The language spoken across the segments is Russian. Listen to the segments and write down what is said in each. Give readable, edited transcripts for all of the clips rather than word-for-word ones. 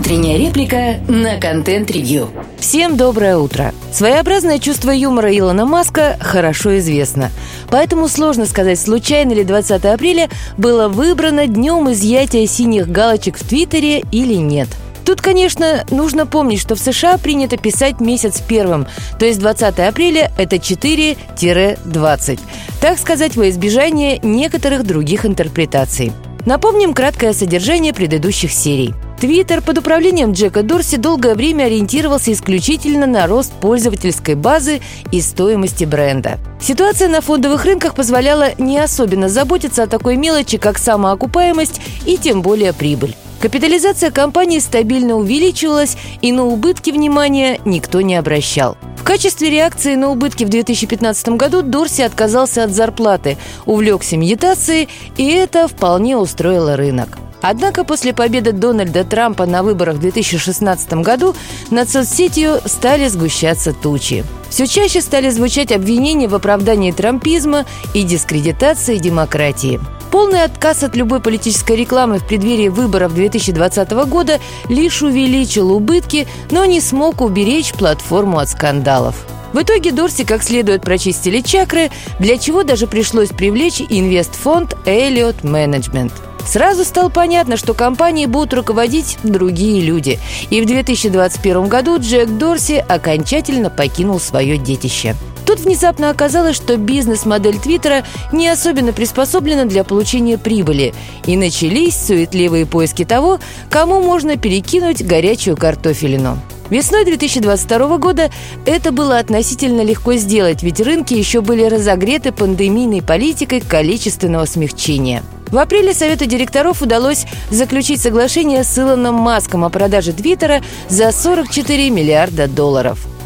Утренняя реплика на контент-ревью. Всем доброе утро. Своеобразное чувство юмора Илона Маска хорошо известно. Поэтому сложно сказать, случайно ли 20 апреля было выбрано днем изъятия синих галочек в Твиттере или нет. Тут, конечно, нужно помнить, что в США принято писать месяц первым, то есть 20 апреля – это 4-20. Так сказать, во избежание некоторых других интерпретаций. Напомним краткое содержание предыдущих серий. Твиттер под управлением Джека Дорси долгое время ориентировался исключительно на рост пользовательской базы и стоимости бренда. Ситуация на фондовых рынках позволяла не особенно заботиться о такой мелочи, как самоокупаемость и тем более прибыль. Капитализация компании стабильно увеличивалась, и на убытки внимания никто не обращал. В качестве реакции на убытки в 2015 году Дорси отказался от зарплаты, увлекся медитацией, и это вполне устроило рынок. Однако после победы Дональда Трампа на выборах в 2016 году над соцсетью стали сгущаться тучи. Все чаще стали звучать обвинения в оправдании трампизма и дискредитации демократии. Полный отказ от любой политической рекламы в преддверии выборов 2020 года лишь увеличил убытки, но не смог уберечь платформу от скандалов. В итоге Дорси как следует прочистили чакры, для чего даже пришлось привлечь инвестфонд «Эллиот Менеджмент». Сразу стало понятно, что компанией будут руководить другие люди. И в 2021 году Джек Дорси окончательно покинул свое детище. Тут внезапно оказалось, что бизнес-модель Твиттера не особенно приспособлена для получения прибыли. И начались суетливые поиски того, кому можно перекинуть горячую картофелину. Весной 2022 года это было относительно легко сделать, ведь рынки еще были разогреты пандемийной политикой количественного смягчения. В апреле Совету директоров удалось заключить соглашение с Илоном Маском о продаже Твиттера за $44 миллиарда.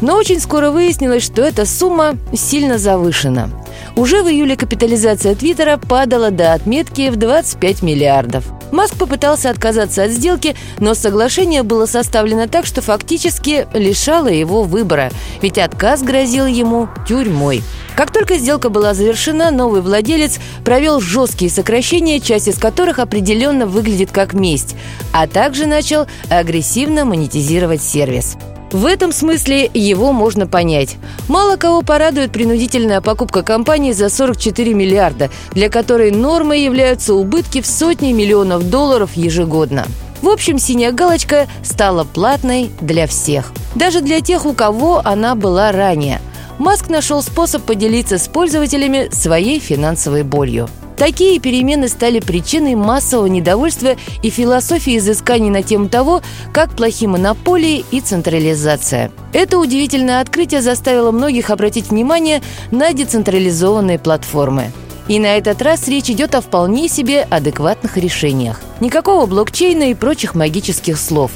Но очень скоро выяснилось, что эта сумма сильно завышена. Уже в июле капитализация Твиттера падала до отметки в 25 миллиардов. Маск попытался отказаться от сделки, но соглашение было составлено так, что фактически лишало его выбора, ведь отказ грозил ему тюрьмой. Как только сделка была завершена, новый владелец провел жесткие сокращения, часть из которых определенно выглядит как месть, а также начал агрессивно монетизировать сервис. В этом смысле его можно понять. Мало кого порадует принудительная покупка компании за $44 миллиарда, для которой нормой являются убытки в сотни миллионов долларов ежегодно. В общем, синяя галочка стала платной для всех. Даже для тех, у кого она была ранее. Маск нашел способ поделиться с пользователями своей финансовой болью. Такие перемены стали причиной массового недовольства и философии изысканий на тему того, как плохи монополии и централизация. Это удивительное открытие заставило многих обратить внимание на децентрализованные платформы. И на этот раз речь идет о вполне себе адекватных решениях. Никакого блокчейна и прочих магических слов.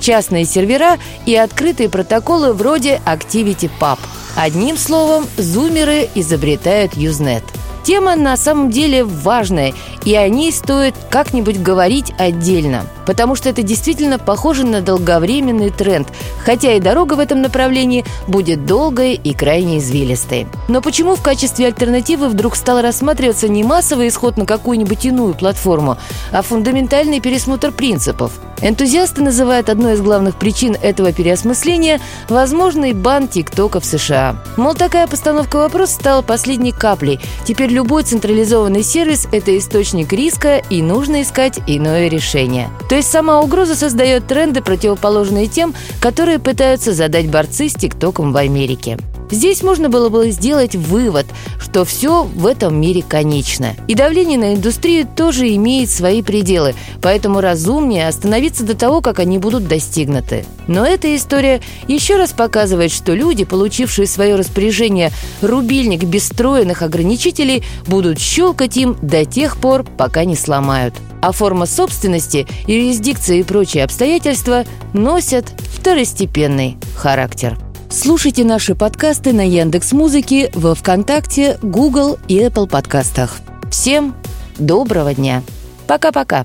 Частные сервера и открытые протоколы вроде ActivityPub. Одним словом, зумеры изобретают Usenet. Тема на самом деле важная, и о ней стоит как-нибудь говорить отдельно, потому что это действительно похоже на долговременный тренд, хотя и дорога в этом направлении будет долгой и крайне извилистой. Но почему в качестве альтернативы вдруг стал рассматриваться не массовый исход на какую-нибудь иную платформу, а фундаментальный пересмотр принципов? Энтузиасты называют одной из главных причин этого переосмысления возможный бан ТикТока в США. Мол, такая постановка вопроса стала последней каплей. Теперь любой централизованный сервис – это источник риска, и нужно искать иное решение. То есть сама угроза создает тренды, противоположные тем, которые пытаются задать борцы с ТикТоком в Америке. Здесь можно было бы сделать вывод, что все в этом мире конечно. И давление на индустрию тоже имеет свои пределы, поэтому разумнее остановиться до того, как они будут достигнуты. Но эта история еще раз показывает, что люди, получившие в свое распоряжение рубильник без встроенных ограничителей, будут щелкать им до тех пор, пока не сломают. А форма собственности, юрисдикция и прочие обстоятельства носят второстепенный характер. Слушайте наши подкасты на Яндекс.Музыке, во Вконтакте, Google и Apple подкастах. Всем доброго дня. Пока-пока.